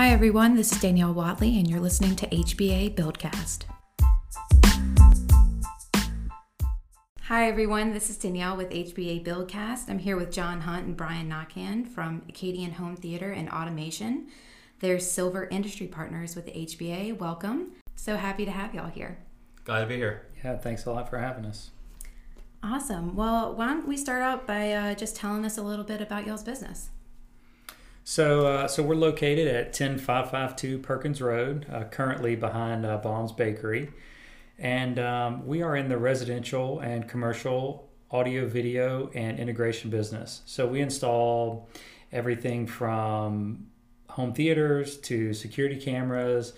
Hi everyone, this is Danielle Watley and you're listening to HBA Buildcast. Hi everyone, this is Danielle with HBA Buildcast. I'm here with John Hunt and Brian Nockhand from Acadian Home Theater and Automation. They're Silver Industry Partners with the HBA. Welcome. So happy to have y'all here. Glad to be here. Yeah, thanks a lot for having us. Awesome. Well, why don't we start out by just telling us a little bit about y'all's business? So we're located at 10552 Perkins Road, currently behind Baum's Bakery. And we are in the residential and commercial audio, video, and integration business. So we install everything from home theaters to security cameras.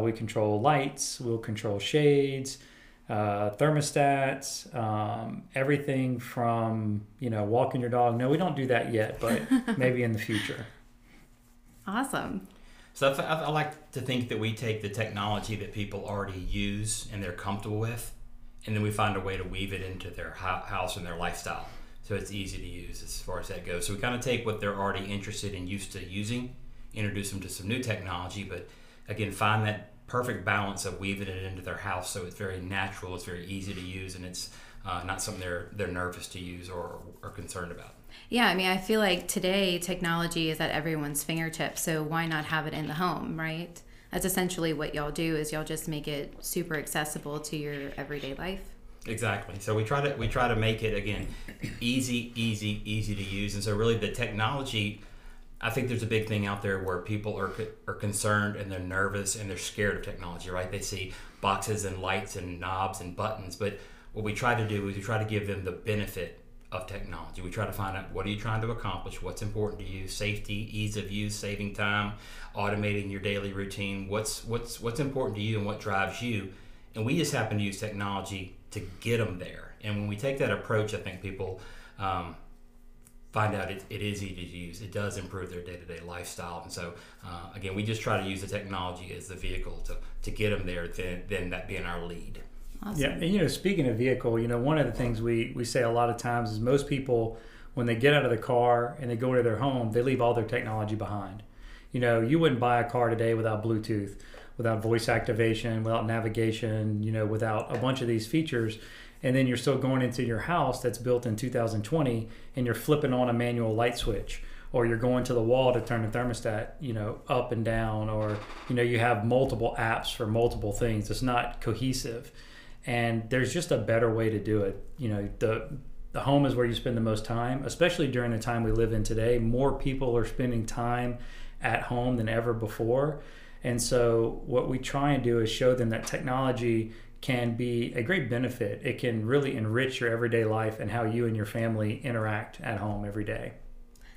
We control lights, we'll control shades, thermostats, everything from, walking your dog. No, we don't do that yet, but maybe in the future. Awesome. So I like to think that we take the technology that people already use and they're comfortable with, and then we find a way to weave it into their house and their lifestyle. So it's easy to use as far as that goes. So we kind of take what they're already interested in, used to using, introduce them to some new technology, but again, find that perfect balance of weaving it into their house so it's very natural, it's very easy to use, and it's not something they're nervous to use or concerned about. Yeah, I mean, I feel like today technology is at everyone's fingertips, so why not have it in the home, right? That's essentially what y'all do, is y'all just make it super accessible to your everyday life. Exactly. So we try to make it, again, easy to use. And so really the technology, I think there's a big thing out there where people are concerned and they're nervous and they're scared of technology, right? They see boxes and lights and knobs and buttons. But what we try to do is we try to give them the benefit of technology. We try to find out, what are you trying to accomplish? What's important to you? Safety, ease of use, saving time, automating your daily routine. What's important to you and what drives you? And we just happen to use technology to get them there. And when we take that approach, I think people find out it is easy to use. It does improve their day-to-day lifestyle. And so, again, we just try to use the technology as the vehicle to get them there, then that being our lead. Awesome. Yeah, and speaking of vehicle, one of the things we say a lot of times is most people, when they get out of the car and they go to their home, they leave all their technology behind. You wouldn't buy a car today without Bluetooth, without voice activation, without navigation, without a bunch of these features. And then you're still going into your house that's built in 2020 and you're flipping on a manual light switch, or you're going to the wall to turn the thermostat, up and down, or, you have multiple apps for multiple things. It's not cohesive. And there's just a better way to do it. The home is where you spend the most time, especially during the time we live in today. More people are spending time at home than ever before. And so what we try and do is show them that technology can be a great benefit. It can really enrich your everyday life and how you and your family interact at home every day.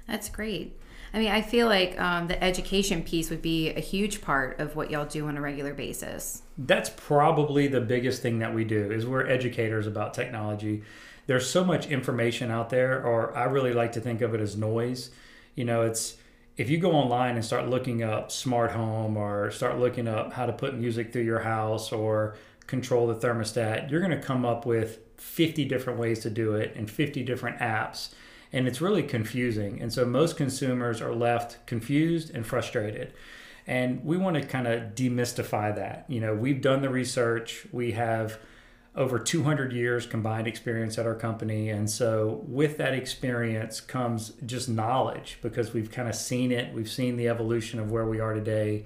That's great. I mean, I feel like the education piece would be a huge part of what y'all do on a regular basis. That's probably the biggest thing that we do, is we're educators about technology. There's so much information out there, or I really like to think of it as noise. It's, if you go online and start looking up smart home, or start looking up how to put music through your house, or control the thermostat, you're going to come up with 50 different ways to do it and 50 different apps. And it's really confusing. And so most consumers are left confused and frustrated. And we want to kind of demystify that. We've done the research. We have over 200 years combined experience at our company. And so with that experience comes just knowledge, because we've kind of seen it. We've seen the evolution of where we are today.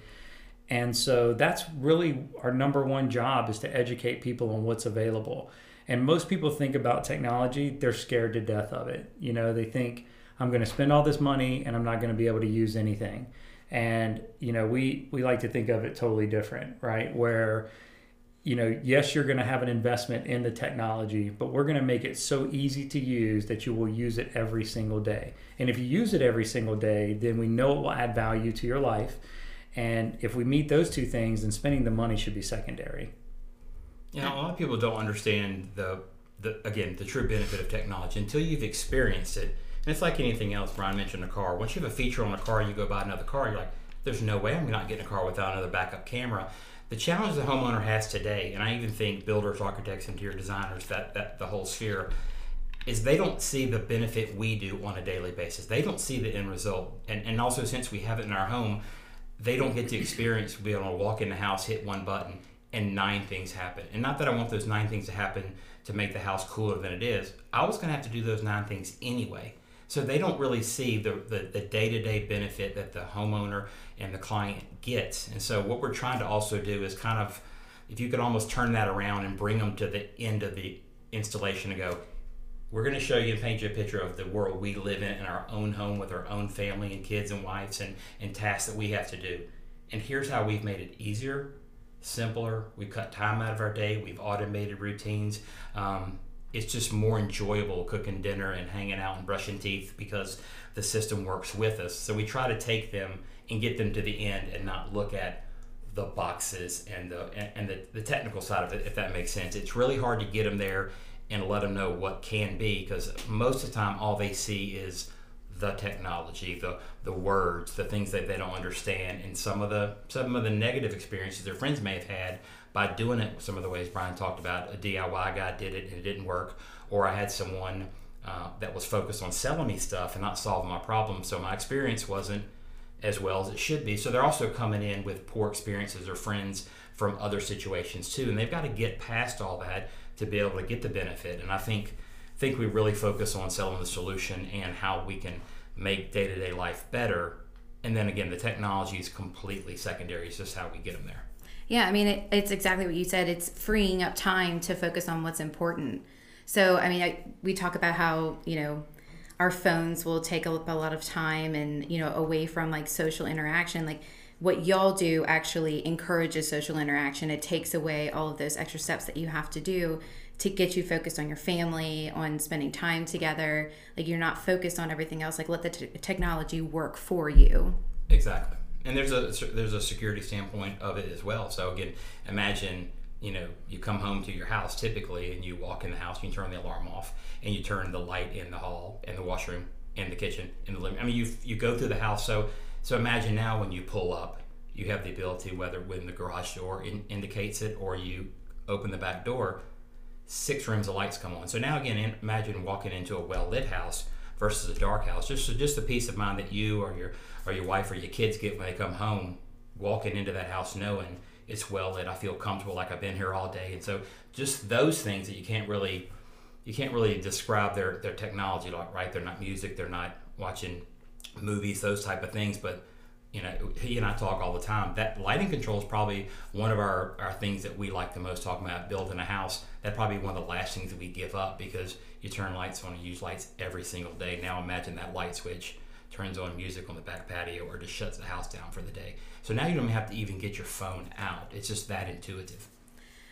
And so that's really our number one job, is to educate people on what's available. And most people think about technology, they're scared to death of it. They think, I'm going to spend all this money and I'm not going to be able to use anything. And, we like to think of it totally different, right? Where, yes, you're going to have an investment in the technology, but we're going to make it so easy to use that you will use it every single day. And if you use it every single day, then we know it will add value to your life. And if we meet those two things, then spending the money should be secondary. A lot of people don't understand the true benefit of technology until you've experienced it. And it's like anything else. Brian mentioned a car. Once you have a feature on a car and you go buy another car, you're like, there's no way I'm not getting a car without another backup camera. The challenge the homeowner has today, and I even think builders, architects, interior designers, that the whole sphere, is they don't see the benefit we do on a daily basis. They don't see the end result. And also, since we have it in our home, they don't get to experience being able to walk in the house, hit one button, and 9 things happen. And not that I want those 9 things to happen to make the house cooler than it is. I was going to have to do those 9 things anyway. So they don't really see the day-to-day benefit that the homeowner and the client gets. And so what we're trying to also do is kind of, if you could almost turn that around and bring them to the end of the installation and go, we're going to show you and paint you a picture of the world we live in our own home with our own family and kids and wives and tasks that we have to do. And here's how we've made it easier, simpler. We've cut time out of our day. We've automated routines. It's just more enjoyable cooking dinner and hanging out and brushing teeth because the system works with us. So we try to take them and get them to the end and not look at the boxes and the technical side of it, if that makes sense. It's really hard to get them there and let them know what can be, because most of the time all they see is the technology, the words, the things that they don't understand, and some of the negative experiences their friends may have had by doing it some of the ways Brian talked about. A DIY guy did it and it didn't work, or I had someone that was focused on selling me stuff and not solving my problem, so my experience wasn't as well as it should be. So they're also coming in with poor experiences or friends from other situations too, and they've got to get past all that to be able to get the benefit. And I think we really focus on selling the solution and how we can make day-to-day life better. And then again, the technology is completely secondary. It's just how we get them there. Yeah, I mean, it's exactly what you said. It's freeing up time to focus on what's important. So, I mean, we talk about how, you know, our phones will take up a lot of time and, you know, away from like social interaction. Like what y'all do actually encourages social interaction. It takes away all of those extra steps that you have to do to get you focused on your family, on spending time together. Like you're not focused on everything else. Like let the technology work for you. Exactly. And there's a security standpoint of it as well. So again, imagine, you know, you come home to your house typically and you walk in the house, you turn the alarm off and you turn the light in the hall and the washroom and the kitchen and the living room. I mean, you go through the house. So imagine now when you pull up, you have the ability, whether when the garage door indicates it or you open the back door, 6 rooms of lights come on. So now again, imagine walking into a well-lit house versus a dark house. Just the peace of mind that you or your wife or your kids get when they come home, walking into that house knowing it's well-lit. I feel comfortable, like I've been here all day. And so just those things that you can't really describe their technology, like, right? They're not music, they're not watching movies, those type of things. But you know, he and I talk all the time. That lighting control is probably one of our things that we like the most, talking about building a house. That's probably one of the last things that we give up, because you turn lights on and use lights every single day. Now imagine that light switch turns on music on the back patio or just shuts the house down for the day. So now you don't have to even get your phone out. It's just that intuitive.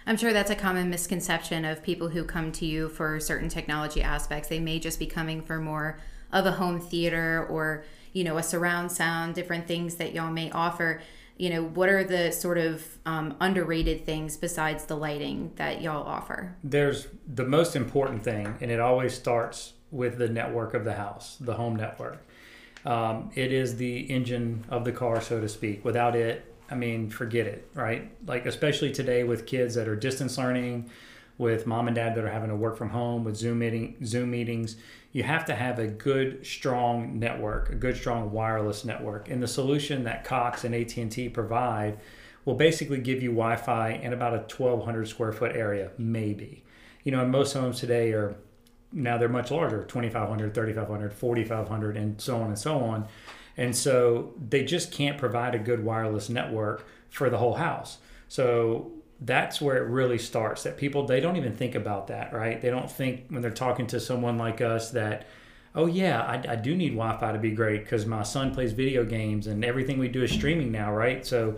I'm sure that's a common misconception of people who come to you for certain technology aspects. They may just be coming for more of a home theater or, you know, a surround sound, different things that y'all may offer. You know, what are the sort of underrated things besides the lighting that y'all offer? There's the most important thing, and it always starts with the network of the house, the home network. It is the engine of the car, so to speak. Without it, I mean, forget it, right? Like, especially today with kids that are distance learning, with mom and dad that are having to work from home, with Zoom meetings, you have to have a good, strong network, a good, strong wireless network. And the solution that Cox and AT&T provide will basically give you Wi-Fi in about a 1,200 square foot area, maybe. You know, and most homes today are, now they're much larger, 2,500, 3,500, 4,500, and so on and so on. And so they just can't provide a good wireless network for the whole house. So that's where it really starts, that people, they don't even think about that, right? They don't think when they're talking to someone like us that, oh yeah, I do need Wi-Fi to be great because my son plays video games and everything we do is streaming now, right? So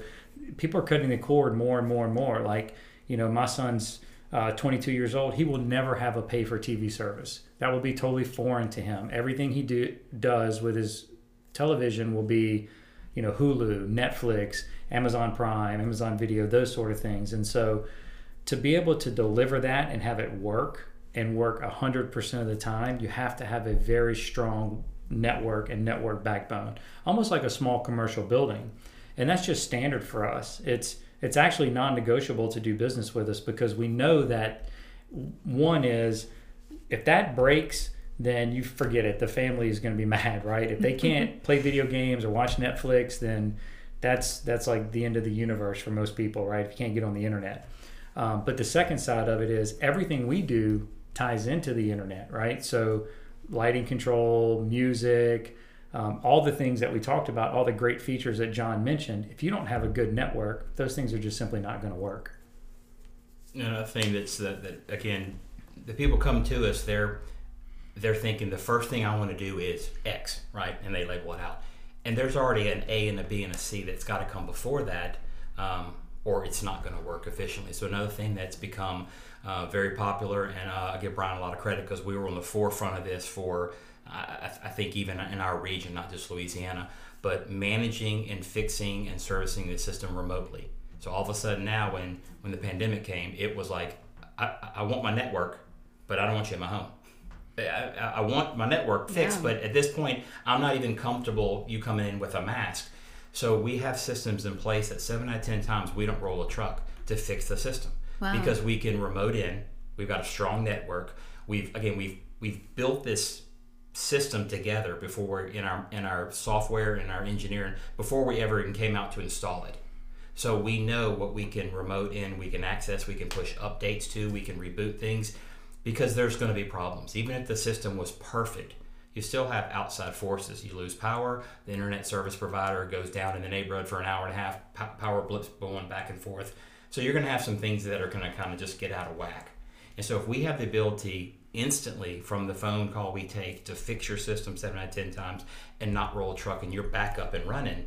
people are cutting the cord more and more and more. Like, you know, my son's 22 years old. He will never have a pay for TV service. That will be totally foreign to him. Everything he does with his television will be, you know, Hulu, Netflix, Amazon Prime, Amazon Video, those sort of things. And so to be able to deliver that and have it work and work 100% of the time, you have to have a very strong network and network backbone, almost like a small commercial building. And that's just standard for us. It's actually non-negotiable to do business with us, because we know that one is, if that breaks, then you forget it. The family is going to be mad, right? If they can't play video games or watch Netflix, then that's like the end of the universe for most people, right? If you can't get on the internet. But the second side of it is everything we do ties into the internet, right? So lighting control, music, all the things that we talked about, all the great features that John mentioned, if you don't have a good network, those things are just simply not going to work. Another thing that again, the people come to us, they're thinking the first thing I want to do is X, right? And they label it out. And there's already an A and a B and a C that's got to come before that, or it's not going to work efficiently. So another thing that's become very popular, and I give Brian a lot of credit because we were on the forefront of this for, I think even in our region, not just Louisiana, but managing and fixing and servicing the system remotely. So all of a sudden now when the pandemic came, it was like, I want my network, but I don't want you in my home. I want my network fixed, but at this point, I'm not even comfortable you coming in with a mask. So we have systems in place that 7 out of 10 times we don't roll a truck to fix the system. Wow. Because we can remote in. We've got a strong network. We've built this system together before we're in our software and our engineering, before we ever even came out to install it. So we know what we can remote in, we can access, we can push updates to, we can reboot things, because there's going to be problems. Even if the system was perfect, you still have outside forces. You lose power, the internet service provider goes down in the neighborhood for an hour and a half, power blips going back and forth. So you're going to have some things that are going to kind of just get out of whack. And so if we have the ability instantly from the phone call we take to fix your system 7 out of 10 times and not roll a truck and you're back up and running,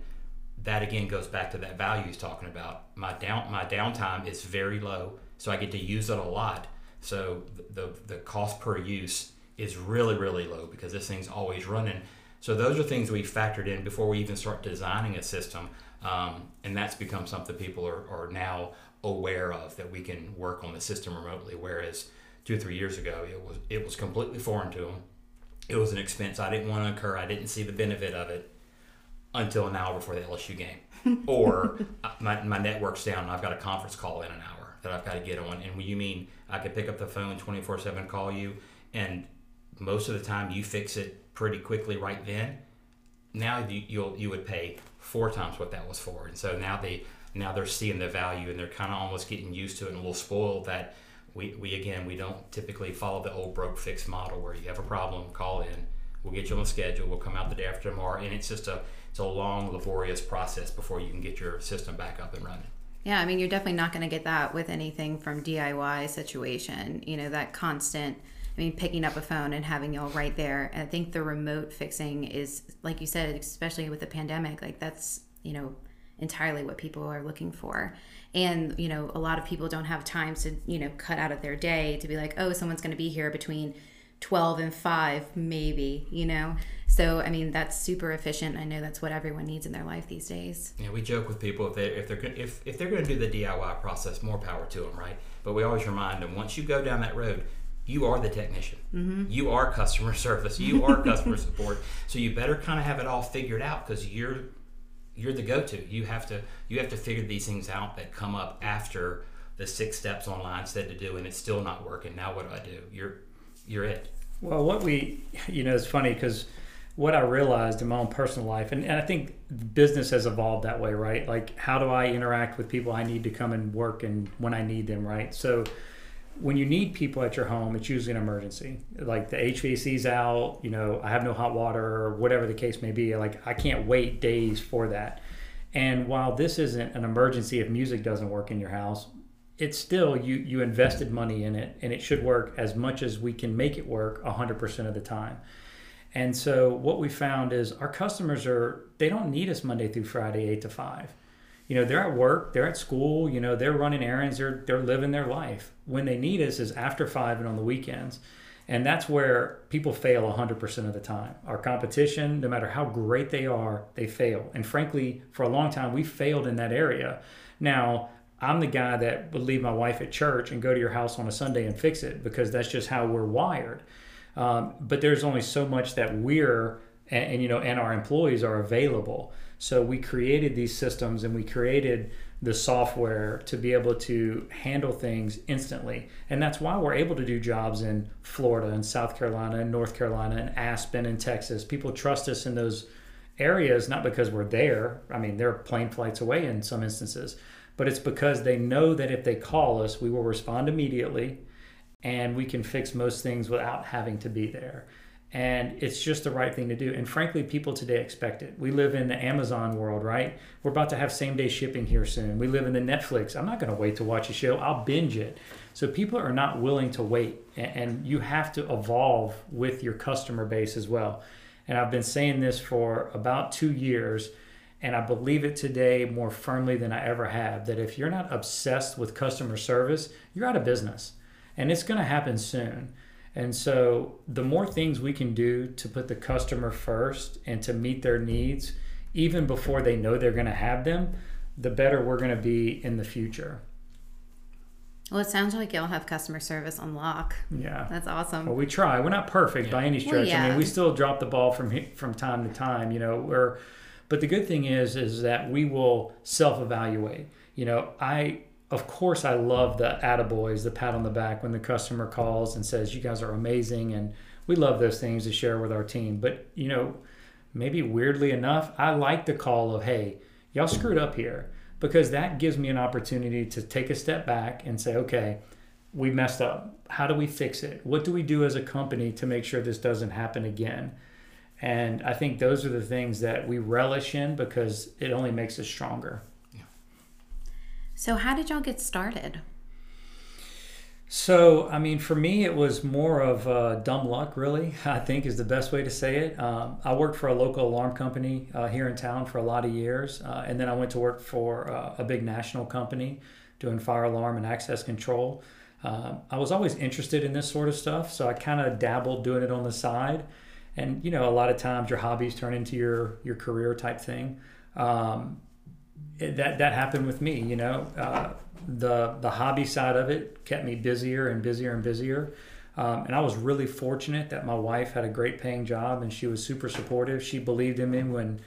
that again goes back to that value he's talking about. My downtime is very low, so I get to use it a lot. So the cost per use is really, really low because this thing's always running. So those are things we factored in before we even start designing a system, and that's become something people are now aware of, that we can work on the system remotely, whereas 2 or 3 years ago it was completely foreign to them. It was an expense I didn't want to incur. I didn't see the benefit of it until an hour before the LSU game, or my network's down and I've got a conference call in an hour that I've got to get on. And when you mean I could pick up the phone 24/7, call you, and most of the time you fix it pretty quickly right then. Now you would pay 4 times what that was for. And so now they're seeing the value, and they're kind of almost getting used to it and a little spoiled that we don't typically follow the old broke fix model where you have a problem, call in, we'll get you on the schedule, we'll come out the day after tomorrow, and it's just a long, laborious process before you can get your system back up and running. Yeah, I mean, you're definitely not going to get that with anything from DIY situation, that constant, picking up a phone and having y'all right there. And I think the remote fixing is, like you said, especially with the pandemic, like that's, entirely what people are looking for. And, a lot of people don't have time to, cut out of their day to be like, oh, someone's going to be here between 12 and 5 maybe, So, that's super efficient. I know that's what everyone needs in their life these days. Yeah, we joke with people if they're going to do the DIY process, more power to them, right? But we always remind them, once you go down that road, you are the technician. Mm-hmm. You are customer service. You are customer support. So you better kind of have it all figured out, because you're the go-to. You have to figure these things out that come up after the 6 steps online said to do, and it's still not working. Now what do I do? You're it. Well, what we, it's funny because what I realized in my own personal life, and I think business has evolved that way, right? Like, how do I interact with people I need to come and work and when I need them, right? So when you need people at your home, it's usually an emergency. Like, the HVAC's out, I have no hot water, or whatever the case may be. Like, I can't wait days for that. And while this isn't an emergency if music doesn't work in your house, it's still, you invested money in it, and it should work as much as we can make it work 100% of the time. And so what we found is our customers they don't need us Monday through Friday, 8 to 5. They're at work, they're at school, they're running errands, they're living their life. When they need us is after 5 and on the weekends. And that's where people fail 100% of the time. Our competition, no matter how great they are, they fail. And frankly, for a long time, we failed in that area. Now, I'm the guy that would leave my wife at church and go to your house on a Sunday and fix it, because that's just how we're wired. But there's only so much that we're and our employees are available. So we created these systems, and we created the software to be able to handle things instantly. And that's why we're able to do jobs in Florida and South Carolina and North Carolina and Aspen and Texas. People trust us in those areas, not because we're there. I mean, they're plane flights away in some instances, but it's because they know that if they call us, we will respond immediately and we can fix most things without having to be there. And it's just the right thing to do. And frankly, people today expect it. We live in the Amazon world, right? We're about to have same-day shipping here soon. We live in the Netflix. I'm not going to wait to watch a show. I'll binge it. So people are not willing to wait. And you have to evolve with your customer base as well. And I've been saying this for about 2 years, and I believe it today more firmly than I ever have, that if you're not obsessed with customer service, you're out of business. And it's going to happen soon. And so the more things we can do to put the customer first and to meet their needs, even before they know they're going to have them, the better we're going to be in the future. Well, it sounds like y'all have customer service on lock. Yeah. That's awesome. Well, we try. We're not perfect by any stretch. Well, yeah. I mean, we still drop the ball from time to time, you know. But the good thing is that we will self-evaluate. You know, of course, I love the attaboys, the pat on the back when the customer calls and says, you guys are amazing. And we love those things to share with our team. But, you know, maybe weirdly enough, I like the call of, hey, y'all screwed up here, because that gives me an opportunity to take a step back and say, okay, we messed up. How do we fix it? What do we do as a company to make sure this doesn't happen again? And I think those are the things that we relish in, because it only makes us stronger. So how did y'all get started? So, I mean, for me, it was more of dumb luck, really, I think is the best way to say it. I worked for a local alarm company here in town for a lot of years. And then I went to work for a big national company doing fire alarm and access control. I was always interested in this sort of stuff. So I kind of dabbled doing it on the side. And, you know, a lot of times your hobbies turn into your career type thing. That happened with me, you know. The hobby side of it kept me busier and busier and busier. And I was really fortunate that my wife had a great paying job and she was super supportive. She believed in me when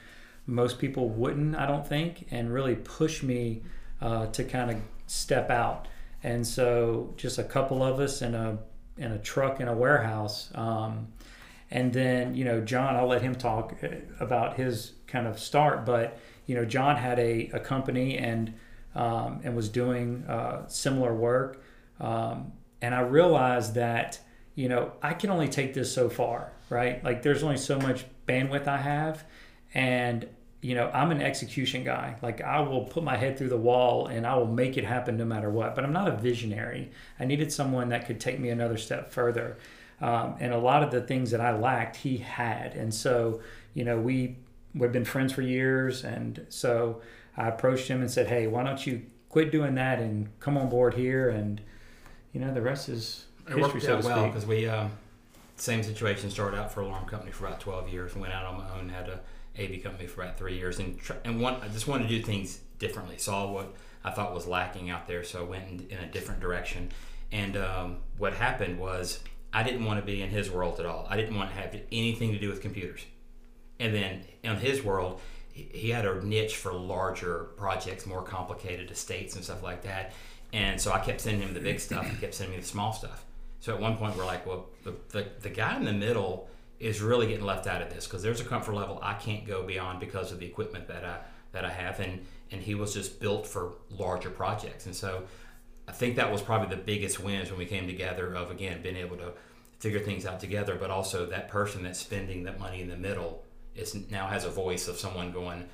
most people wouldn't, I don't think, and really pushed me to kind of step out. And so just a couple of us in a truck in a warehouse. And then, you know, John, I'll let him talk about his kind of start, but you know, John had a company and was doing similar work. And I realized that, you know, I can only take this so far, right? Like there's only so much bandwidth I have. And, you know, I'm an execution guy. Like I will put my head through the wall and I will make it happen no matter what. But I'm not a visionary. I needed someone that could take me another step further. And a lot of the things that I lacked, he had. And so, you know, we've been friends for years, and so I approached him and said, hey, why don't you quit doing that and come on board here? And, you know, the rest is history, so to speak. Because we, same situation, started out for an alarm company for about 12 years and went out on my own and had an AV company for about 3 years. I just wanted to do things differently, saw what I thought was lacking out there, so I went in a different direction. And what happened was I didn't want to be in his world at all. I didn't want to have anything to do with computers. And then in his world, he had a niche for larger projects, more complicated estates and stuff like that. And so I kept sending him the big stuff. He kept sending me the small stuff. So at one point, we're like, well, the guy in the middle is really getting left out of this, because there's a comfort level I can't go beyond because of the equipment that I have. And he was just built for larger projects. And so I think that was probably the biggest wins when we came together of, again, being able to figure things out together, but also that person that's spending that money in the middle It now has a voice of someone going,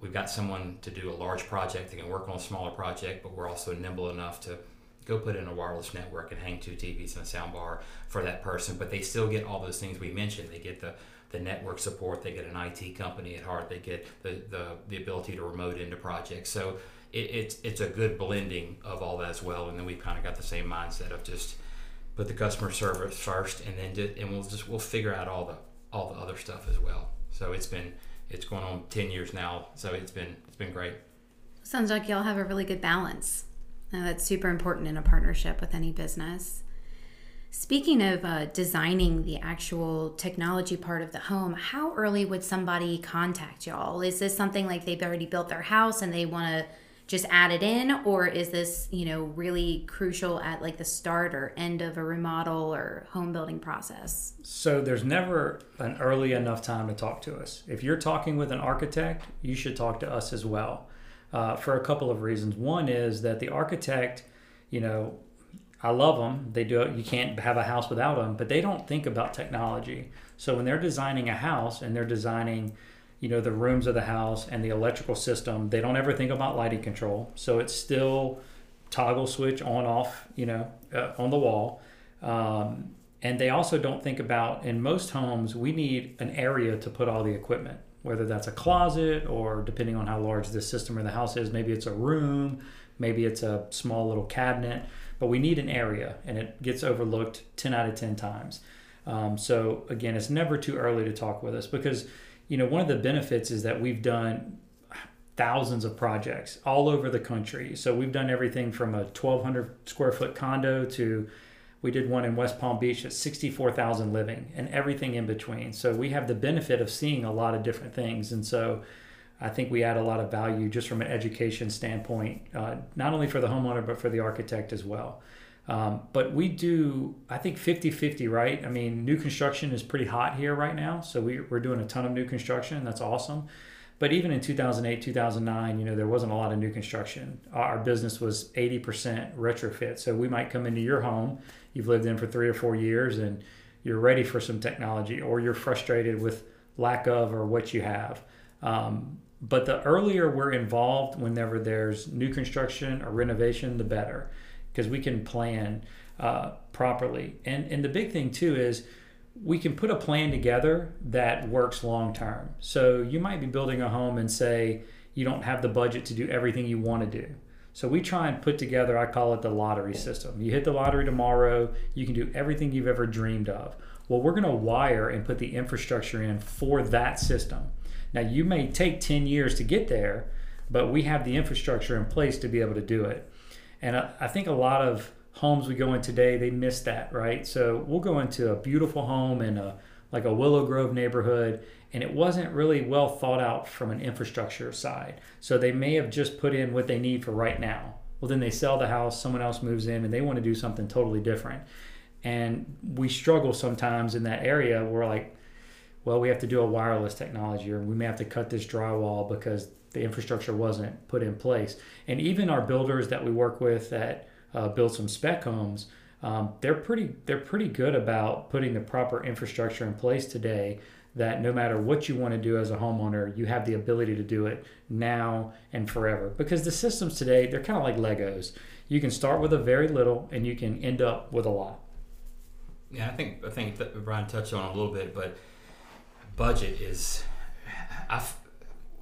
we've got someone to do a large project that can work on a smaller project, but we're also nimble enough to go put in a wireless network and hang 2 TVs and a sound bar for that person. But they still get all those things we mentioned. They get the network support. They get an IT company at heart. They get the ability to remote into projects. So it's a good blending of all that as well. And then we've kind of got the same mindset of just put the customer service first, and then we'll figure out all the other stuff as well. So it's going on 10 years now. So it's been great. Sounds like y'all have a really good balance. That's super important in a partnership with any business. Speaking of designing the actual technology part of the home, how early would somebody contact y'all? Is this something like they've already built their house and they want to just added in, or is this, you know, really crucial at like the start or end of a remodel or home building process? So there's never an early enough time to talk to us. If you're talking with an architect, you should talk to us as well, for a couple of reasons. One is that the architect, you know, I love them. They do it. You can't have a house without them, but they don't think about technology. So when they're designing a house and they're designing, you know, the rooms of the house and the electrical system, they don't ever think about lighting control. So it's still toggle switch on, off, you know, on the wall. And they also don't think about, in most homes, we need an area to put all the equipment, whether that's a closet or, depending on how large the system or the house is, maybe it's a room, maybe it's a small little cabinet, but we need an area, and it gets overlooked 10 out of 10 times. So again, it's never too early to talk with us, because, you know, one of the benefits is that we've done thousands of projects all over the country. So we've done everything from a 1,200 square foot condo to, we did one in West Palm Beach at 64,000 living, and everything in between. So we have the benefit of seeing a lot of different things. And so I think we add a lot of value just from an education standpoint, not only for the homeowner, but for the architect as well. But we do, I think, 50-50, right? I mean, new construction is pretty hot here right now. So we're doing a ton of new construction. That's awesome. But even in 2008, 2009, you know, there wasn't a lot of new construction. Our business was 80% retrofit. So we might come into your home, you've lived in for 3 or 4 years, and you're ready for some technology, or you're frustrated with lack of or what you have. But the earlier we're involved whenever there's new construction or renovation, the better, because we can plan properly. And the big thing too is we can put a plan together that works long term. So you might be building a home and say you don't have the budget to do everything you want to do. So we try and put together, I call it the lottery system. You hit the lottery tomorrow, you can do everything you've ever dreamed of. Well, we're going to wire and put the infrastructure in for that system. Now, you may take 10 years to get there, but we have the infrastructure in place to be able to do it. And I think a lot of homes we go in today, they miss that, right? So we'll go into a beautiful home in a Willow Grove neighborhood, and it wasn't really well thought out from an infrastructure side. So they may have just put in what they need for right now. Well, then they sell the house, someone else moves in, and they want to do something totally different. And we struggle sometimes in that area. We're like, well, we have to do a wireless technology, or we may have to cut this drywall because the infrastructure wasn't put in place. And even our builders that we work with that build some spec homes, they're pretty good about putting the proper infrastructure in place today, that no matter what you want to do as a homeowner, you have the ability to do it now and forever. Because the systems today, they're kind of like Legos. You can start with a very little and you can end up with a lot. Yeah, I think that Brian touched on a little bit, but budget is,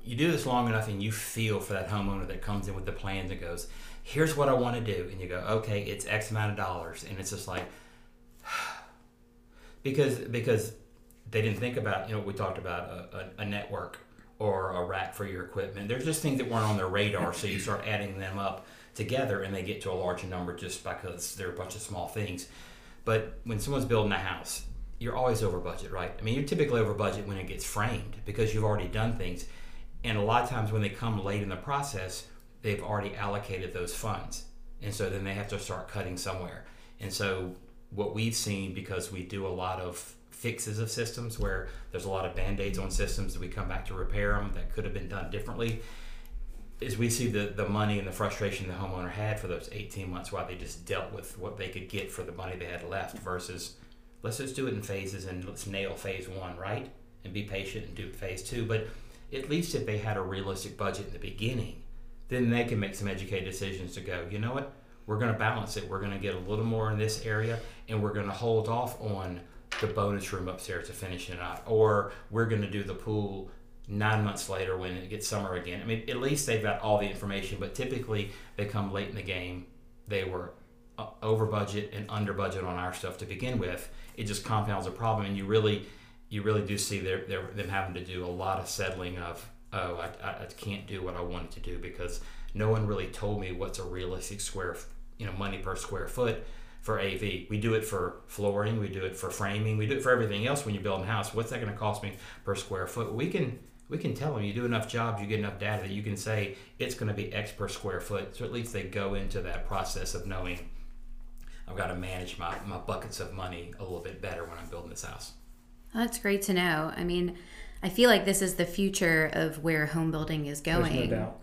you do this long enough and you feel for that homeowner that comes in with the plans and goes, here's what I want to do. And you go, okay, it's X amount of dollars. And it's just like, because they didn't think about, you know, we talked about a network or a rack for your equipment. There's just things that weren't on their radar. So you start adding them up together and they get to a larger number just because they're a bunch of small things. But when someone's building a house, you're always over budget, right? I mean, you're typically over budget when it gets framed because you've already done things. And a lot of times when they come late in the process, they've already allocated those funds. And so then they have to start cutting somewhere. And so what we've seen, because we do a lot of fixes of systems where there's a lot of Band-Aids on systems that we come back to repair them that could have been done differently, is we see the money and the frustration the homeowner had for those 18 months while they just dealt with what they could get for the money they had left versus let's just do it in phases and let's nail phase one, right? And be patient and do phase two. But at least if they had a realistic budget in the beginning, then they can make some educated decisions to go, you know what, we're going to balance it. We're going to get a little more in this area, and we're going to hold off on the bonus room upstairs to finish it out. Or we're going to do the pool 9 months later when it gets summer again. I mean, at least they've got all the information, but typically they come late in the game. They were over budget and under budget on our stuff to begin with. It just compounds a problem, and you really do see them having to do a lot of settling of, oh, I can't do what I wanted to do because no one really told me what's a realistic square, you know, money per square foot for AV. We do it for flooring, we do it for framing, we do it for everything else when you build a house. What's that going to cost me per square foot? We can we can tell them you do enough jobs, you get enough data that you can say it's going to be X per square foot. So at least they go into that process of knowing I've got to manage my buckets of money a little bit better when I'm building this house. That's great to know. I mean, I feel like this is the future of where home building is going. There's no doubt.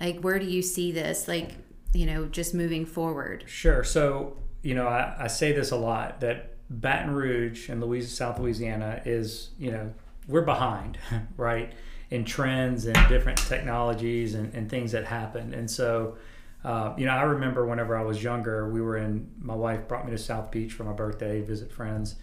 Like, where do you see this, like, you know, just moving forward? Sure. So, you know, I say this a lot, that Baton Rouge and South Louisiana is, you know, we're behind, right, in trends and different technologies and things that happen. And so, you know, I remember whenever I was younger, my wife brought me to South Beach for my birthday, visit friends,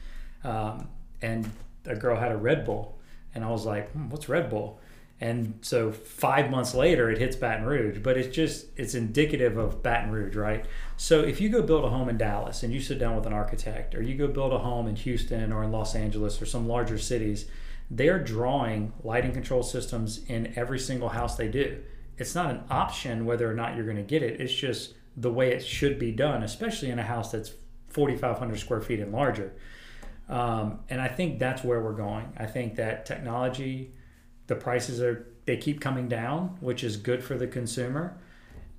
and a girl had a Red Bull. And I was like, what's Red Bull? And so 5 months later, it hits Baton Rouge. But it's indicative of Baton Rouge, right? So if you go build a home in Dallas and you sit down with an architect, or you go build a home in Houston or in Los Angeles or some larger cities, they are drawing lighting control systems in every single house they do. It's not an option whether or not you're going to get it. It's just the way it should be done, especially in a house that's 4,500 square feet and larger. And I think that's where we're going. I think that technology, the prices they keep coming down, which is good for the consumer,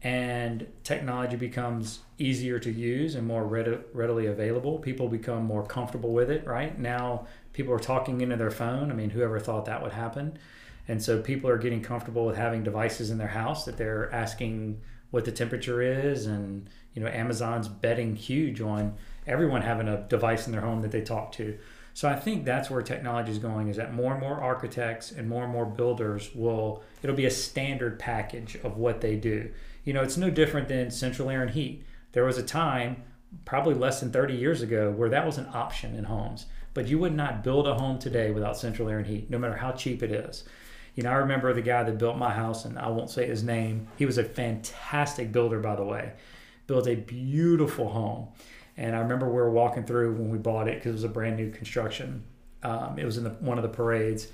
and technology becomes easier to use and more readily available. People become more comfortable with it, right? Now people are talking into their phone. I mean, whoever thought that would happen? And so people are getting comfortable with having devices in their house that they're asking what the temperature is. And, you know, Amazon's betting huge on everyone having a device in their home that they talk to. So I think that's where technology is going, is that more and more architects and more builders it'll be a standard package of what they do. You know, it's no different than central air and heat. There was a time, probably less than 30 years ago, where that was an option in homes, but you would not build a home today without central air and heat, no matter how cheap it is. You know, I remember the guy that built my house, and I won't say his name. He was a fantastic builder, by the way, built a beautiful home. And I remember we were walking through when we bought it, because it was a brand new construction. It was in one of the parades.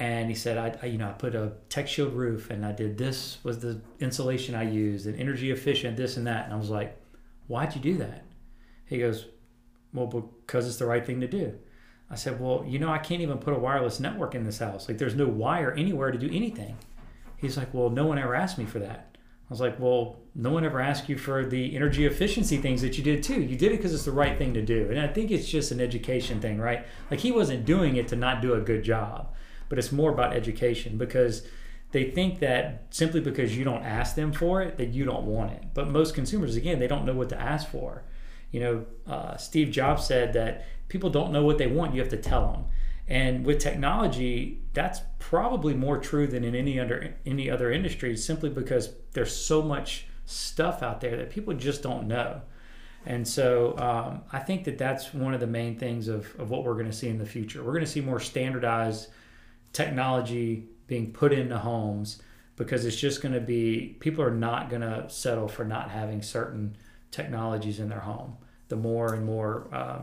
And he said, I put a tech shield roof, and I did this was the insulation I used, and energy efficient, this and that. And I was like, why'd you do that? He goes, well, because it's the right thing to do. I said, well, you know, I can't even put a wireless network in this house. Like, there's no wire anywhere to do anything. He's like, well, no one ever asked me for that. I was like, well, no one ever asked you for the energy efficiency things that you did too. You did it because it's the right thing to do. And I think it's just an education thing, right? Like, he wasn't doing it to not do a good job, but it's more about education, because they think that simply because you don't ask them for it, that you don't want it. But most consumers, again, they don't know what to ask for. You know, Steve Jobs said that people don't know what they want. You have to tell them. And with technology, that's probably more true than in any other industry, simply because there's so much stuff out there that people just don't know. And so I think that's one of the main things of what we're going to see in the future. We're going to see more standardized technology being put into homes, because it's just going to be, people are not going to settle for not having certain technologies in their home. The more and more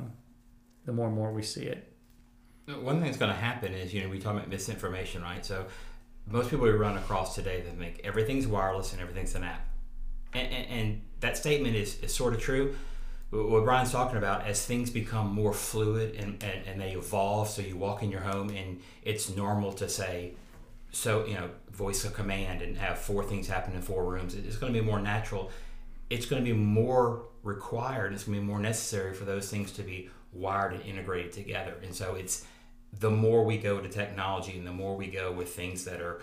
we see it. One thing that's going to happen is, you know, we talk about misinformation, right? So most people we run across today that make everything's wireless and everything's an app. And that statement is sort of true. What Brian's talking about, as things become more fluid and they evolve, so you walk in your home and it's normal to say, so, you know, voice of command and have four things happen in four rooms. It's going to be more natural. It's going to be more required. It's going to be more necessary for those things to be wired and integrated together. And so it's, the more we go to technology and the more we go with things that are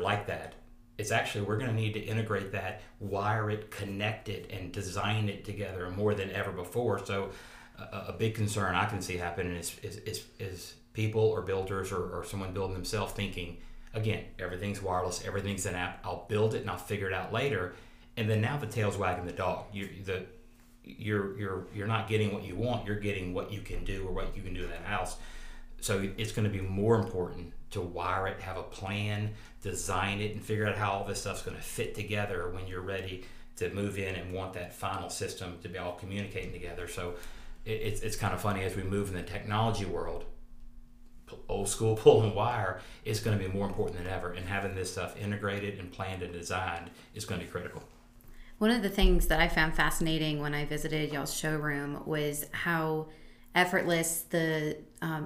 like that, it's actually, we're going to need to integrate that, wire it, connect it, and design it together more than ever before. So a big concern I can see happening is people or builders or someone building themselves thinking, again, everything's wireless, everything's an app, I'll build it and I'll figure it out later. And then now the tail's wagging the dog. You're not getting what you want. You're getting what you can do, or what you can do in that house. So it's going to be more important to wire it, have a plan, design it, and figure out how all this stuff's going to fit together when you're ready to move in and want that final system to be all communicating together. So it's kind of funny, as we move in the technology world, old school pull and wire is going to be more important than ever. And having this stuff integrated and planned and designed is going to be critical. One of the things that I found fascinating when I visited y'all's showroom was how effortless the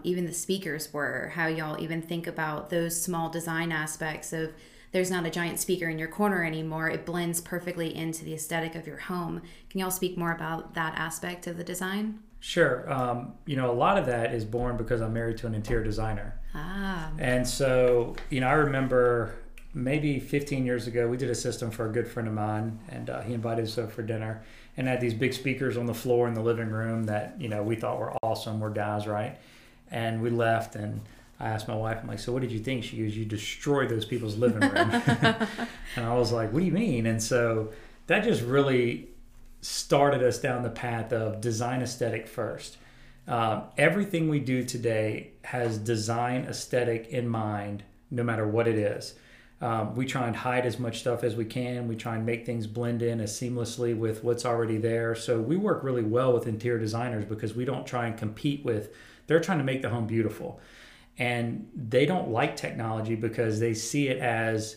even the speakers were, how y'all even think about those small design aspects of there's not a giant speaker in your corner anymore. It blends perfectly into the aesthetic of your home. Can y'all speak more about that aspect of the design? Sure. A lot of that is born because I'm married to an interior designer. Ah. And so, I remember maybe 15 years ago, we did a system for a good friend of mine, and he invited us over for dinner and had these big speakers on the floor in the living room that, we thought were awesome. We're guys, right? And we left, and I asked my wife, I'm like, so what did you think? She goes, you destroyed those people's living room. And I was like, what do you mean? And so that just really started us down the path of design aesthetic first. Everything we do today has design aesthetic in mind, no matter what it is. We try and hide as much stuff as we can. We try and make things blend in as seamlessly with what's already there. So we work really well with interior designers because we don't try and compete with, they're trying to make the home beautiful. And they don't like technology because they see it as,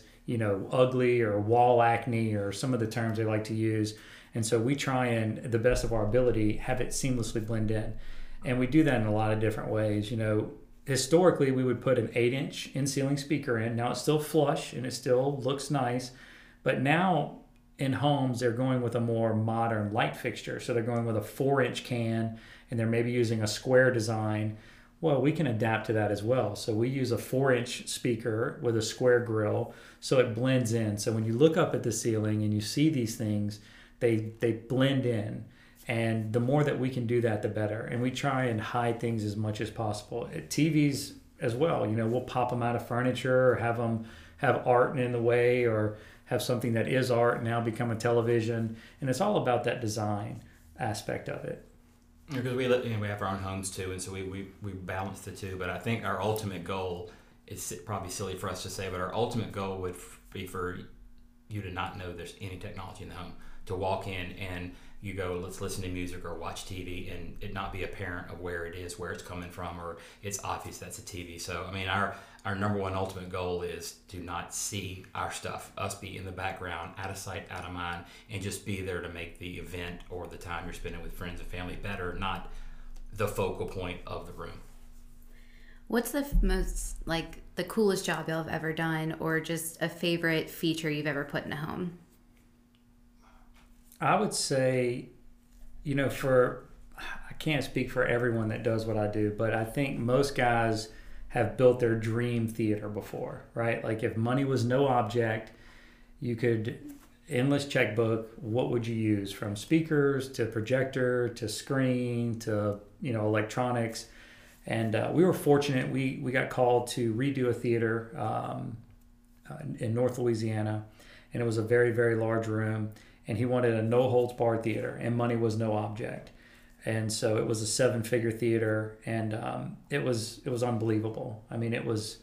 ugly or wall acne or some of the terms they like to use. And so we try and, at the best of our ability, have it seamlessly blend in. And we do that in a lot of different ways. Historically, we would put an 8-inch in-ceiling speaker in. Now it's still flush and it still looks nice. But now in homes, they're going with a more modern light fixture. So they're going with a 4-inch can, and they're maybe using a square design. Well, we can adapt to that as well. So we use a 4-inch speaker with a square grill, so it blends in. So when you look up at the ceiling and you see these things, they blend in. And the more that we can do that, the better. And we try and hide things as much as possible. TVs as well, we'll pop them out of furniture or have them have art in the way or have something that is art now become a television. And it's all about that design aspect of it. Because we have our own homes too, and so we balance the two. But I think our ultimate goal, it's probably silly for us to say, but our ultimate goal would be for you to not know there's any technology in the home, to walk in and you go, let's listen to music or watch TV, and it not be apparent of where it is, where it's coming from, or it's obvious that's a TV. So, our number one ultimate goal is to not see our stuff, us be in the background, out of sight, out of mind, and just be there to make the event or the time you're spending with friends and family better, not the focal point of the room. What's the most, the coolest job y'all have ever done, or just a favorite feature you've ever put in a home? I would say, I can't speak for everyone that does what I do, but I think most guys have built their dream theater before, right? Like if money was no object, you could, endless checkbook, what would you use? From speakers to projector to screen to, electronics. And we were fortunate. We got called to redo a theater in North Louisiana, and it was a very, very large room. And he wanted a no-holds-barred theater, and money was no object. And so it was a 7-figure theater, and it was unbelievable. It was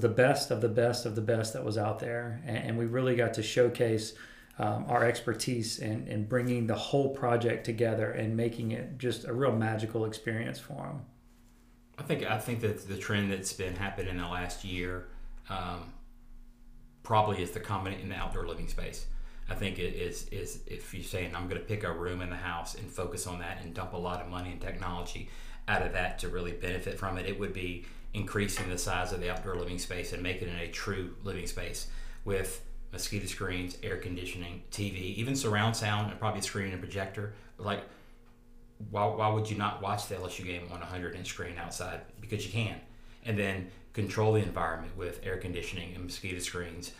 the best of the best of the best that was out there. And we really got to showcase our expertise in bringing the whole project together and making it just a real magical experience for them. I think that the trend that's been happening in the last year probably is the comment in the outdoor living space. I think it is if you're saying I'm going to pick a room in the house and focus on that and dump a lot of money and technology out of that to really benefit from it, it would be increasing the size of the outdoor living space and making it a true living space with mosquito screens, air conditioning, TV, even surround sound, and probably screen and projector. Like, why would you not watch the LSU game on a 100-inch screen outside? Because you can. And then control the environment with air conditioning and mosquito screens,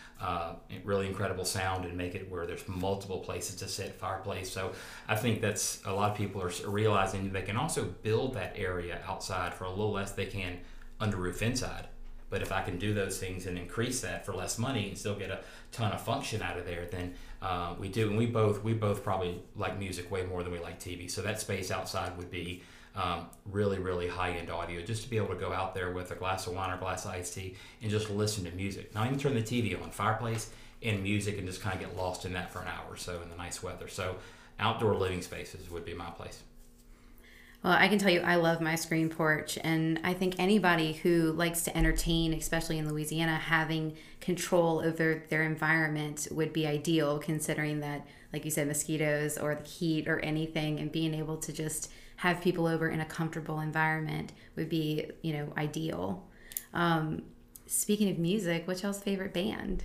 really incredible sound, and make it where there's multiple places to sit, fireplace. So I think that's a lot of people are realizing they can also build that area outside for a little less they can under roof inside. But if I can do those things and increase that for less money and still get a ton of function out of there, then we do. And we both probably like music way more than we like TV. So that space outside would be really, really high-end audio, just to be able to go out there with a glass of wine or a glass of iced tea and just listen to music. Not even turn the TV on, fireplace and music, and just kind of get lost in that for an hour or so in the nice weather. So outdoor living spaces would be my place. Well, I can tell you I love my screen porch, and I think anybody who likes to entertain, especially in Louisiana, having control over their environment would be ideal, considering that, like you said, mosquitoes or the heat or anything, and being able to just – have people over in a comfortable environment would be, you know, ideal. Speaking of music, what's y'all's favorite band?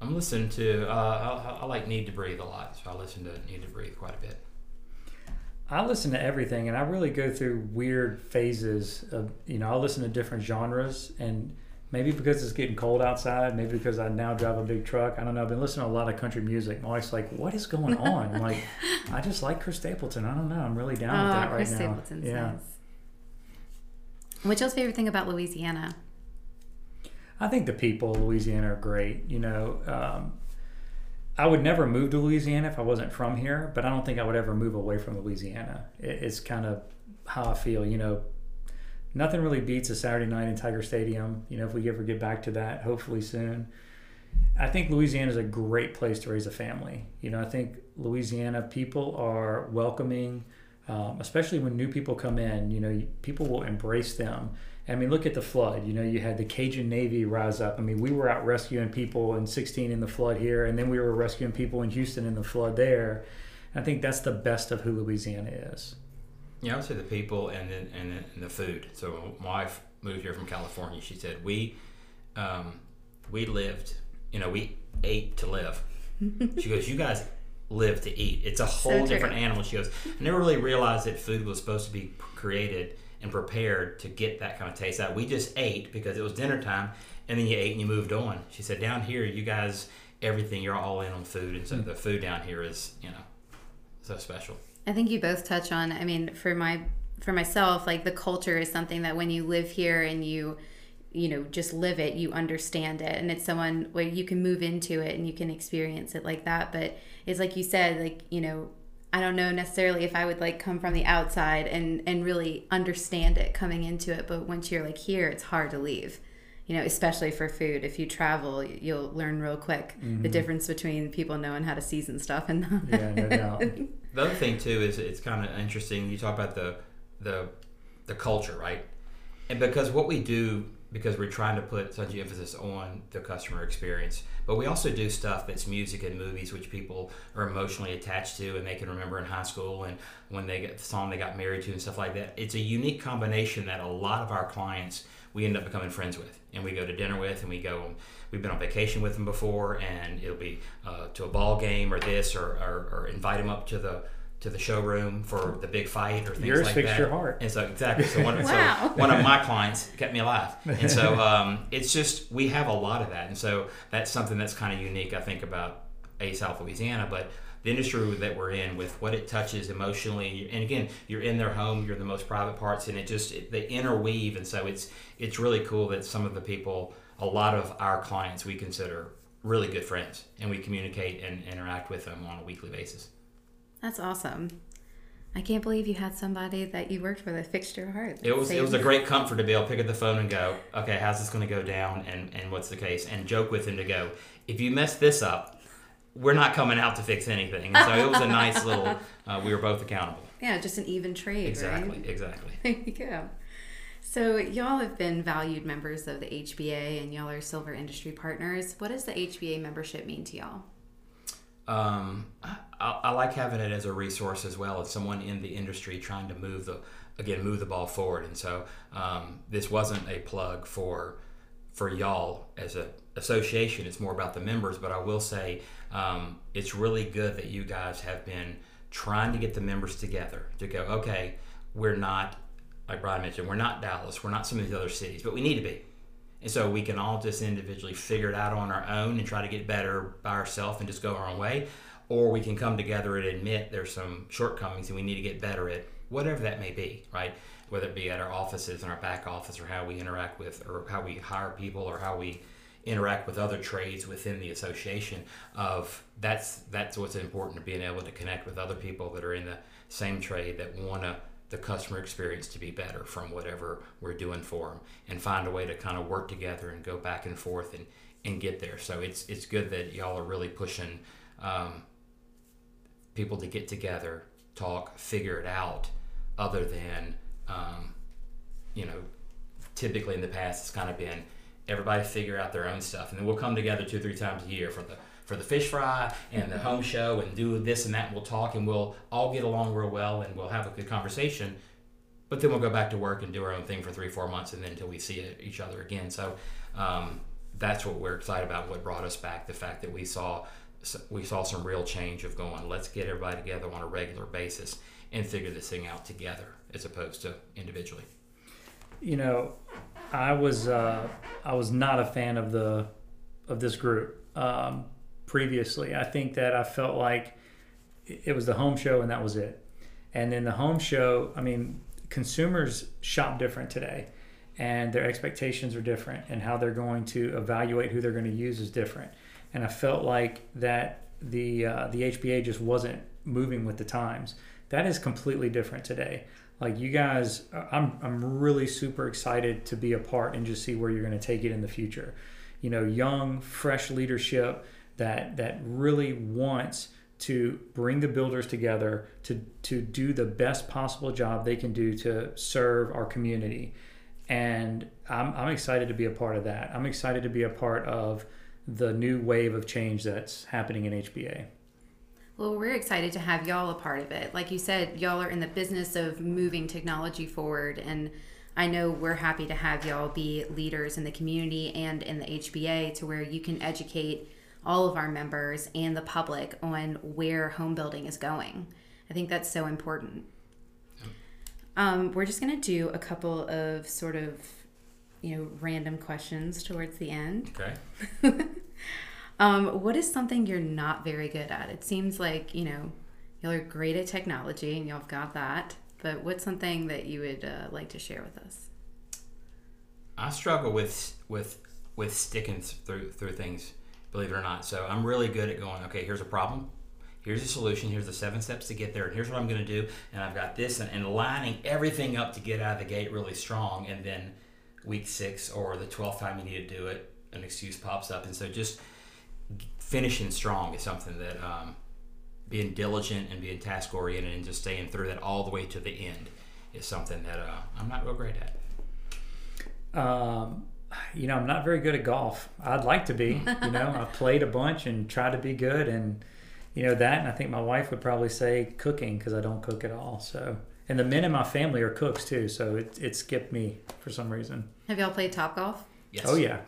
I'm listening to, I like Need to Breathe a lot, so I listen to Need to Breathe quite a bit. I listen to everything, and I really go through weird phases of, you know, I listen to different genres, and maybe because it's getting cold outside, maybe because I now drive a big truck, I don't know, I've been listening to a lot of country music. My wife's like, what is going on? I'm like, I just like Chris Stapleton. I don't know, I'm really down with that Chris right now. Stapleton's nice. What's your favorite thing about Louisiana? I think the people of Louisiana are great. You know, I would never move to Louisiana if I wasn't from here, but I don't think I would ever move away from Louisiana. It's kind of how I feel. You know, nothing really beats a Saturday night in Tiger Stadium. You know, if we ever get back to that, hopefully soon. I think Louisiana is a great place to raise a family. You know, I think Louisiana people are welcoming, especially when new people come in. You know, people will embrace them. I mean, look at the flood. You know, you had the Cajun Navy rise up. I mean, we were out rescuing people in 16 in the flood here, and then we were rescuing people in Houston in the flood there. And I think that's the best of who Louisiana is. Yeah, I would say the people and the food. So my wife moved here from California. She said we lived, you know, we ate to live. She goes, you guys live to eat. It's a whole different animal. She goes, I never really realized that food was supposed to be created and prepared to get that kind of taste out. We just ate because it was dinner time, and then you ate and you moved on. She said, down here, you guys, everything, you're all in on food, and so the food down here is, you know, so special. I think you both touch on, I mean, for myself, like the culture is something that when you live here and you know, just live it, you understand it, and it's someone where you can move into it and you can experience it like that. But it's like you said, like, you know, I don't know necessarily if I would like come from the outside and really understand it coming into it. But once you're like here, it's hard to leave, you know, especially for food. If you travel, you'll learn real quick the difference between people knowing how to season stuff and not. Yeah, no doubt. The other thing too is it's kind of interesting. You talk about the culture, right? And because what we do, because we're trying to put such an emphasis on the customer experience, but we also do stuff that's music and movies, which people are emotionally attached to and they can remember in high school and when they get the song they got married to and stuff like that. It's a unique combination that a lot of our clients, we end up becoming friends with, and we go to dinner with, and we've been on vacation with them before, and it'll be to a ball game or this or invite them up to the showroom for the big fight or things yours like that. Yours fixed your heart. And so, exactly. So one, wow. So one of my clients kept me alive. And so it's just, we have a lot of that. And so that's something that's kind of unique, I think, about South Louisiana. But the industry that we're in with what it touches emotionally, and again, you're in their home, you're in the most private parts, and they interweave. And so it's really cool that some of the people, a lot of our clients we consider really good friends, and we communicate and interact with them on a weekly basis. That's awesome. I can't believe you had somebody that you worked with that fixed your heart. It was a great comfort to be able to pick up the phone and go, okay, how's this going to go down and what's the case? And joke with him to go, if you mess this up, we're not coming out to fix anything. So it was a nice little, we were both accountable. Yeah, just an even trade, exactly, right? Exactly. There you go. So y'all have been valued members of the HBA and y'all are Silver Industry Partners. What does the HBA membership mean to y'all? I like having it as a resource as well as someone in the industry trying to move the ball forward. And so this wasn't a plug for y'all as an association. It's more about the members. But I will say it's really good that you guys have been trying to get the members together to go, okay, we're not, like Brian mentioned, we're not Dallas. We're not some of these other cities, but we need to be. And so we can all just individually figure it out on our own and try to get better by ourselves and just go our own way. Or we can come together and admit there's some shortcomings and we need to get better at whatever that may be, right? Whether it be at our offices and our back office or how we interact with or how we hire people or how we interact with other trades within the association of that's what's important to being able to connect with other people that are in the same trade that want to the customer experience to be better from whatever we're doing for them and find a way to kind of work together and go back and forth and get there. So it's good that y'all are really pushing people to get together, talk, figure it out other than, you know, typically in the past it's kind of been everybody figure out their own stuff and then we'll come together 2-3 times a year for the for the fish fry and the home show and do this and that, and we'll talk and we'll all get along real well and we'll have a good conversation. But then we'll go back to work and do our own thing for 3-4 months and then until we see each other again. So that's what we're excited about, what brought us back, the fact that we saw some real change of going, let's get everybody together on a regular basis and figure this thing out together as opposed to individually. You know, I was not a fan of this group previously. I think that I felt like it was the home show and that was it. And then the home show, I mean, consumers shop different today and their expectations are different and how they're going to evaluate who they're going to use is different. And I felt like that the HBA just wasn't moving with the times. That is completely different today. Like you guys, I'm really super excited to be a part and just see where you're going to take it in the future. You know, young, fresh leadership that really wants to bring the builders together to do the best possible job they can do to serve our community. And I'm excited to be a part of that. I'm excited to be a part of the new wave of change that's happening in HBA. Well, we're excited to have y'all a part of it. Like you said, y'all are in the business of moving technology forward, and I know we're happy to have y'all be leaders in the community and in the HBA to where you can educate all of our members and the public on where home building is going. I think that's so important. We're just going to do a couple of sort of, you know, random questions towards the end. Okay. What is something you're not very good at? It seems like, you know, y'all are great at technology and y'all have got that, but what's something that you would like to share with us? I struggle with sticking through things, believe it or not. So I'm really good at going, okay, here's a problem, here's a solution, here's the 7 steps to get there, and here's what I'm going to do, and I've got this, and lining everything up to get out of the gate really strong, and then week 6 or the 12th time you need to do it, an excuse pops up. And so just finishing strong is something that being diligent and being task oriented and just staying through that all the way to the end is something that I'm not real great at. You know, I'm not very good at golf. I'd like to be. You know, I played a bunch and tried to be good, and you know that. And I think my wife would probably say cooking, because I don't cook at all. So, and the men in my family are cooks too. So it skipped me for some reason. Have y'all played Topgolf? Yes. Oh yeah.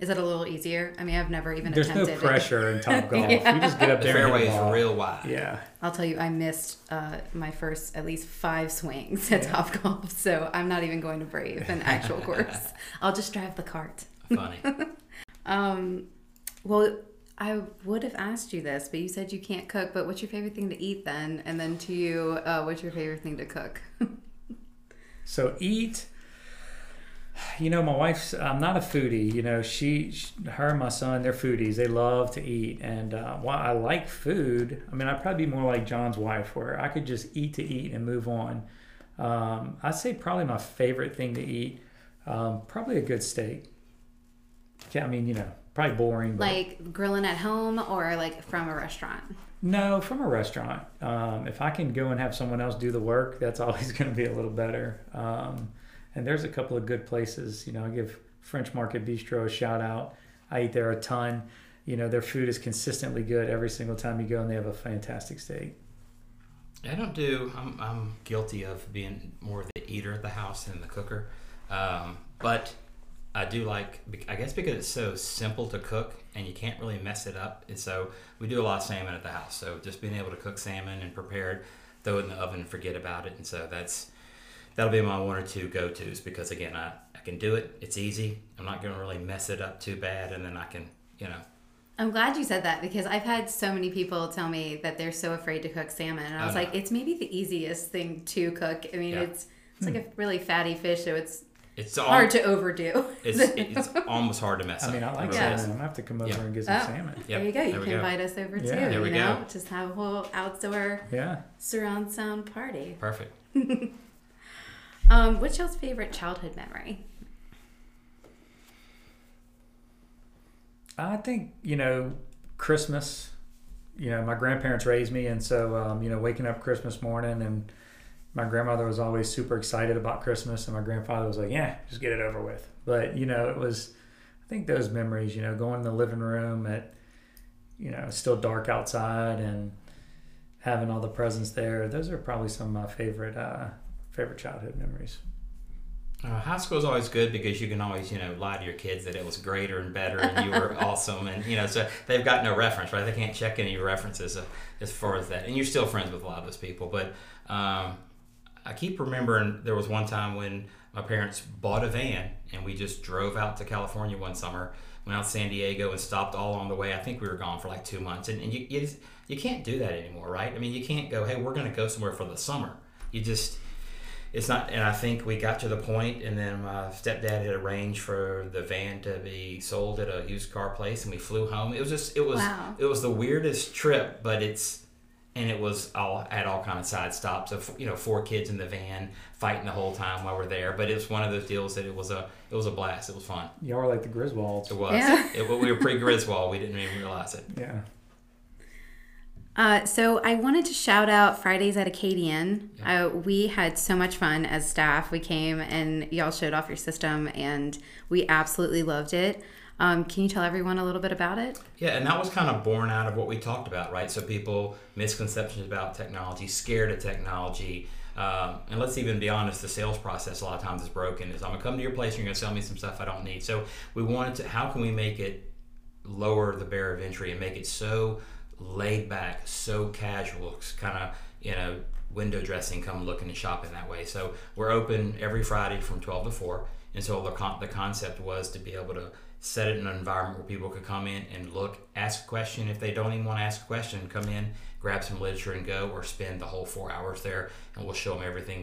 Is it a little easier? I mean, I've never even attempted it. There's no pressure in Top Golf. Yeah. You just get up there. The fairway is real wide. Yeah. I'll tell you, I missed my first at least 5 swings at Top Golf, so I'm not even going to brave an actual course. I'll just drive the cart. Funny. Well, I would have asked you this, but you said you can't cook. But what's your favorite thing to eat then? And then to you, what's your favorite thing to cook? So eat. You know, my wife's, I'm not a foodie, you know, her and my son, they're foodies. They love to eat. And while I like food, I mean, I'd probably be more like John's wife where I could just eat to eat and move on. I'd say probably my favorite thing to eat, probably a good steak. Yeah, I mean, you know, probably boring. But like grilling at home or like from a restaurant? No, from a restaurant. If I can go and have someone else do the work, that's always going to be a little better. And there's a couple of good places. You know, I give French Market Bistro a shout out. I eat there a ton. You know, their food is consistently good every single time you go, and they have a fantastic steak. I'm guilty of being more the eater at the house than the cooker. But I do like, I guess because it's so simple to cook and you can't really mess it up. And so we do a lot of salmon at the house. So just being able to cook salmon and prepare it, throw it in the oven and forget about it. And so that'll be my 1 or 2 go-tos, because again, I can do it. It's easy. I'm not going to really mess it up too bad, and then I can, you know. I'm glad you said that, because I've had so many people tell me that they're so afraid to cook salmon, and I was like, it's maybe the easiest thing to cook. I mean, it's like a really fatty fish, so it's hard to overdo. It's almost hard to mess up. I mean, I like salmon. I'm going to have to come over and get some salmon. Yep. There you go. You can invite us over too. There we go. Just have a whole outdoor surround sound party. Perfect. What's y'all's favorite childhood memory? I think, you know, Christmas. You know, my grandparents raised me, and so, you know, waking up Christmas morning, and my grandmother was always super excited about Christmas, and my grandfather was like, yeah, just get it over with. But, you know, it was, I think those memories, you know, going in the living room at, you know, still dark outside and having all the presents there. Those are probably some of my favorite favorite childhood memories. High school is always good because you can always, you know, lie to your kids that it was greater and better and you were awesome. And, you know, so they've got no reference, right? They can't check any references as far as that. And you're still friends with a lot of those people. But I keep remembering there was one time when my parents bought a van and we just drove out to California one summer, went out to San Diego and stopped all on the way. I think we were gone for like 2 months. And you can't do that anymore, right? I mean, you can't go, hey, we're going to go somewhere for the summer. You just... It's not, and I think we got to the point, and then my stepdad had arranged for the van to be sold at a used car place, and we flew home. It was just, wow. It was the weirdest trip, but it had all kind of side stops of, you know, four kids in the van fighting the whole time while we're there. But it was one of those deals that it was a blast. It was fun. Y'all were like the Griswolds. It was. Yeah. We were pre-Griswold. We didn't even realize it. Yeah. So I wanted to shout out Fridays at Acadian. Yeah. We had so much fun as staff. We came and y'all showed off your system, and we absolutely loved it. Can you tell everyone a little bit about it? Yeah, and that was kind of born out of what we talked about, right? So people, misconceptions about technology, scared of technology. And let's even be honest, the sales process a lot of times is broken. Is I'm going to come to your place and you're going to sell me some stuff I don't need. So we wanted to, how can we make it lower the barrier of entry and make it so laid back, so casual, kind of, you know, window dressing, come looking and shopping that way. So we're open every Friday from 12 to 4. And so the concept was to be able to set it in an environment where people could come in and look, ask a question. If they don't even want to ask a question, come in, grab some literature and go, or spend the whole 4 hours there, and we'll show them everything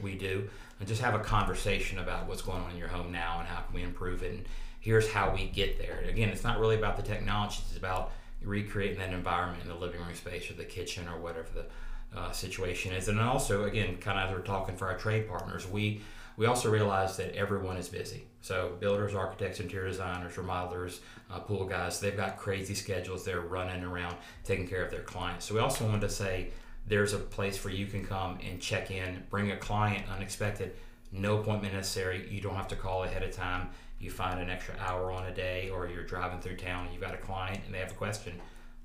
we do. And just have a conversation about what's going on in your home now and how can we improve it. And here's how we get there. And again, it's not really about the technology. It's about recreating that environment in the living room space or the kitchen or whatever the situation is. And also, again, kind of as we're talking for our trade partners, we also realize that everyone is busy. So builders, architects, interior designers, remodelers, pool guys, they've got crazy schedules. They're running around taking care of their clients. So we also wanted to say there's a place where you can come and check in, bring a client unexpected, no appointment necessary. You don't have to call ahead of time. You find an extra hour on a day, or you're driving through town and you've got a client and they have a question,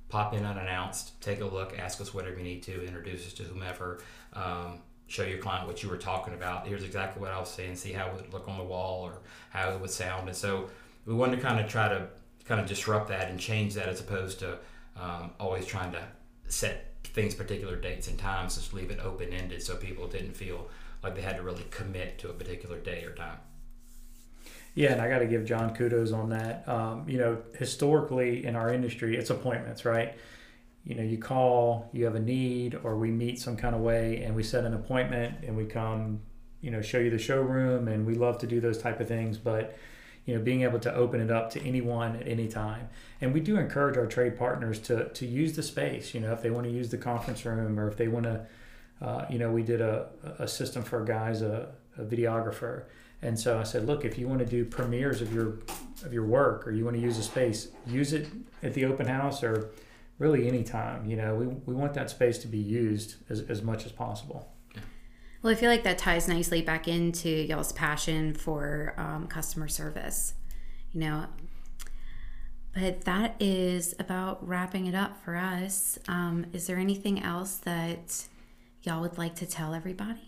pop in unannounced, take a look, ask us whatever you need to, introduce us to whomever, show your client what you were talking about. Here's exactly what I was saying, see how it would look on the wall or how it would sound. And so we wanted to kind of try to kind of disrupt that and change that, as opposed to always trying to set things particular dates and times, just leave it open-ended so people didn't feel like they had to really commit to a particular day or time. Yeah, and I got to give John kudos on that. You know, historically in our industry, it's appointments, right? You know, you call, you have a need, or we meet some kind of way and we set an appointment and we come, you know, show you the showroom, and we love to do those type of things. But, you know, being able to open it up to anyone at any time. And we do encourage our trade partners to use the space, you know, if they want to use the conference room, or if they want to, you know, we did a system for guys, a videographer. And so I said, look, if you want to do premieres of your work, or you want to use a space, use it at the open house or really any time. You know, we want that space to be used as much as possible. Well, I feel like that ties nicely back into y'all's passion for customer service, you know. But that is about wrapping it up for us. Is there anything else that y'all would like to tell everybody?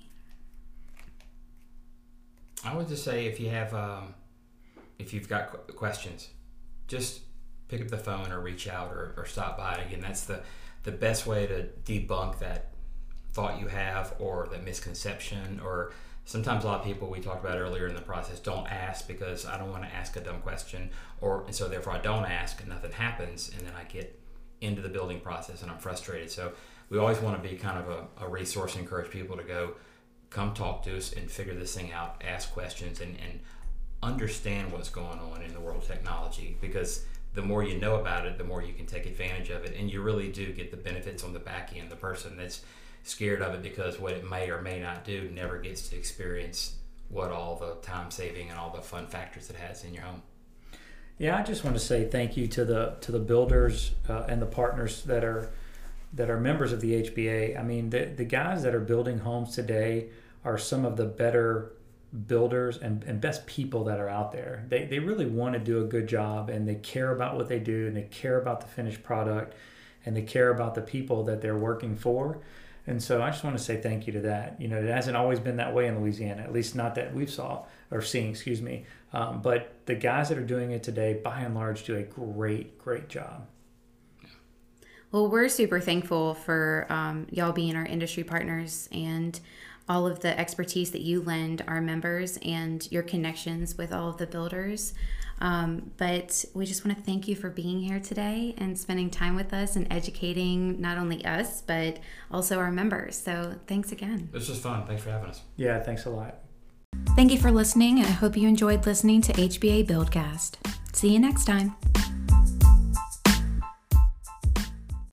I would just say, if you have, if you've got questions, just pick up the phone or reach out or stop by. Again, that's the best way to debunk that thought you have, or that misconception. Or sometimes a lot of people, we talked about earlier in the process, don't ask because I don't want to ask a dumb question, and so therefore I don't ask and nothing happens, and then I get into the building process and I'm frustrated. So we always want to be kind of a resource and encourage people to go, come talk to us and figure this thing out, ask questions, and understand what's going on in the world of technology, because the more you know about it, the more you can take advantage of it, and you really do get the benefits on the back end. The person that's scared of it because what it may or may not do never gets to experience what all the time saving and all the fun factors it has in your home. Yeah, I just want to say thank you to the builders and the partners that are members of the HBA. I mean, the guys that are building homes today are some of the better builders and best people that are out there. They really want to do a good job, and they care about what they do, and they care about the finished product, and they care about the people that they're working for. And so I just want to say thank you to that. You know, it hasn't always been that way in Louisiana, at least not that we've seen, excuse me. But the guys that are doing it today, by and large, do a great, great job. Well, we're super thankful for y'all being our industry partners and all of the expertise that you lend our members and your connections with all of the builders. But we just want to thank you for being here today and spending time with us and educating not only us, but also our members. So thanks again. This was fun. Thanks for having us. Yeah, thanks a lot. Thank you for listening, and I hope you enjoyed listening to HBA Buildcast. See you next time.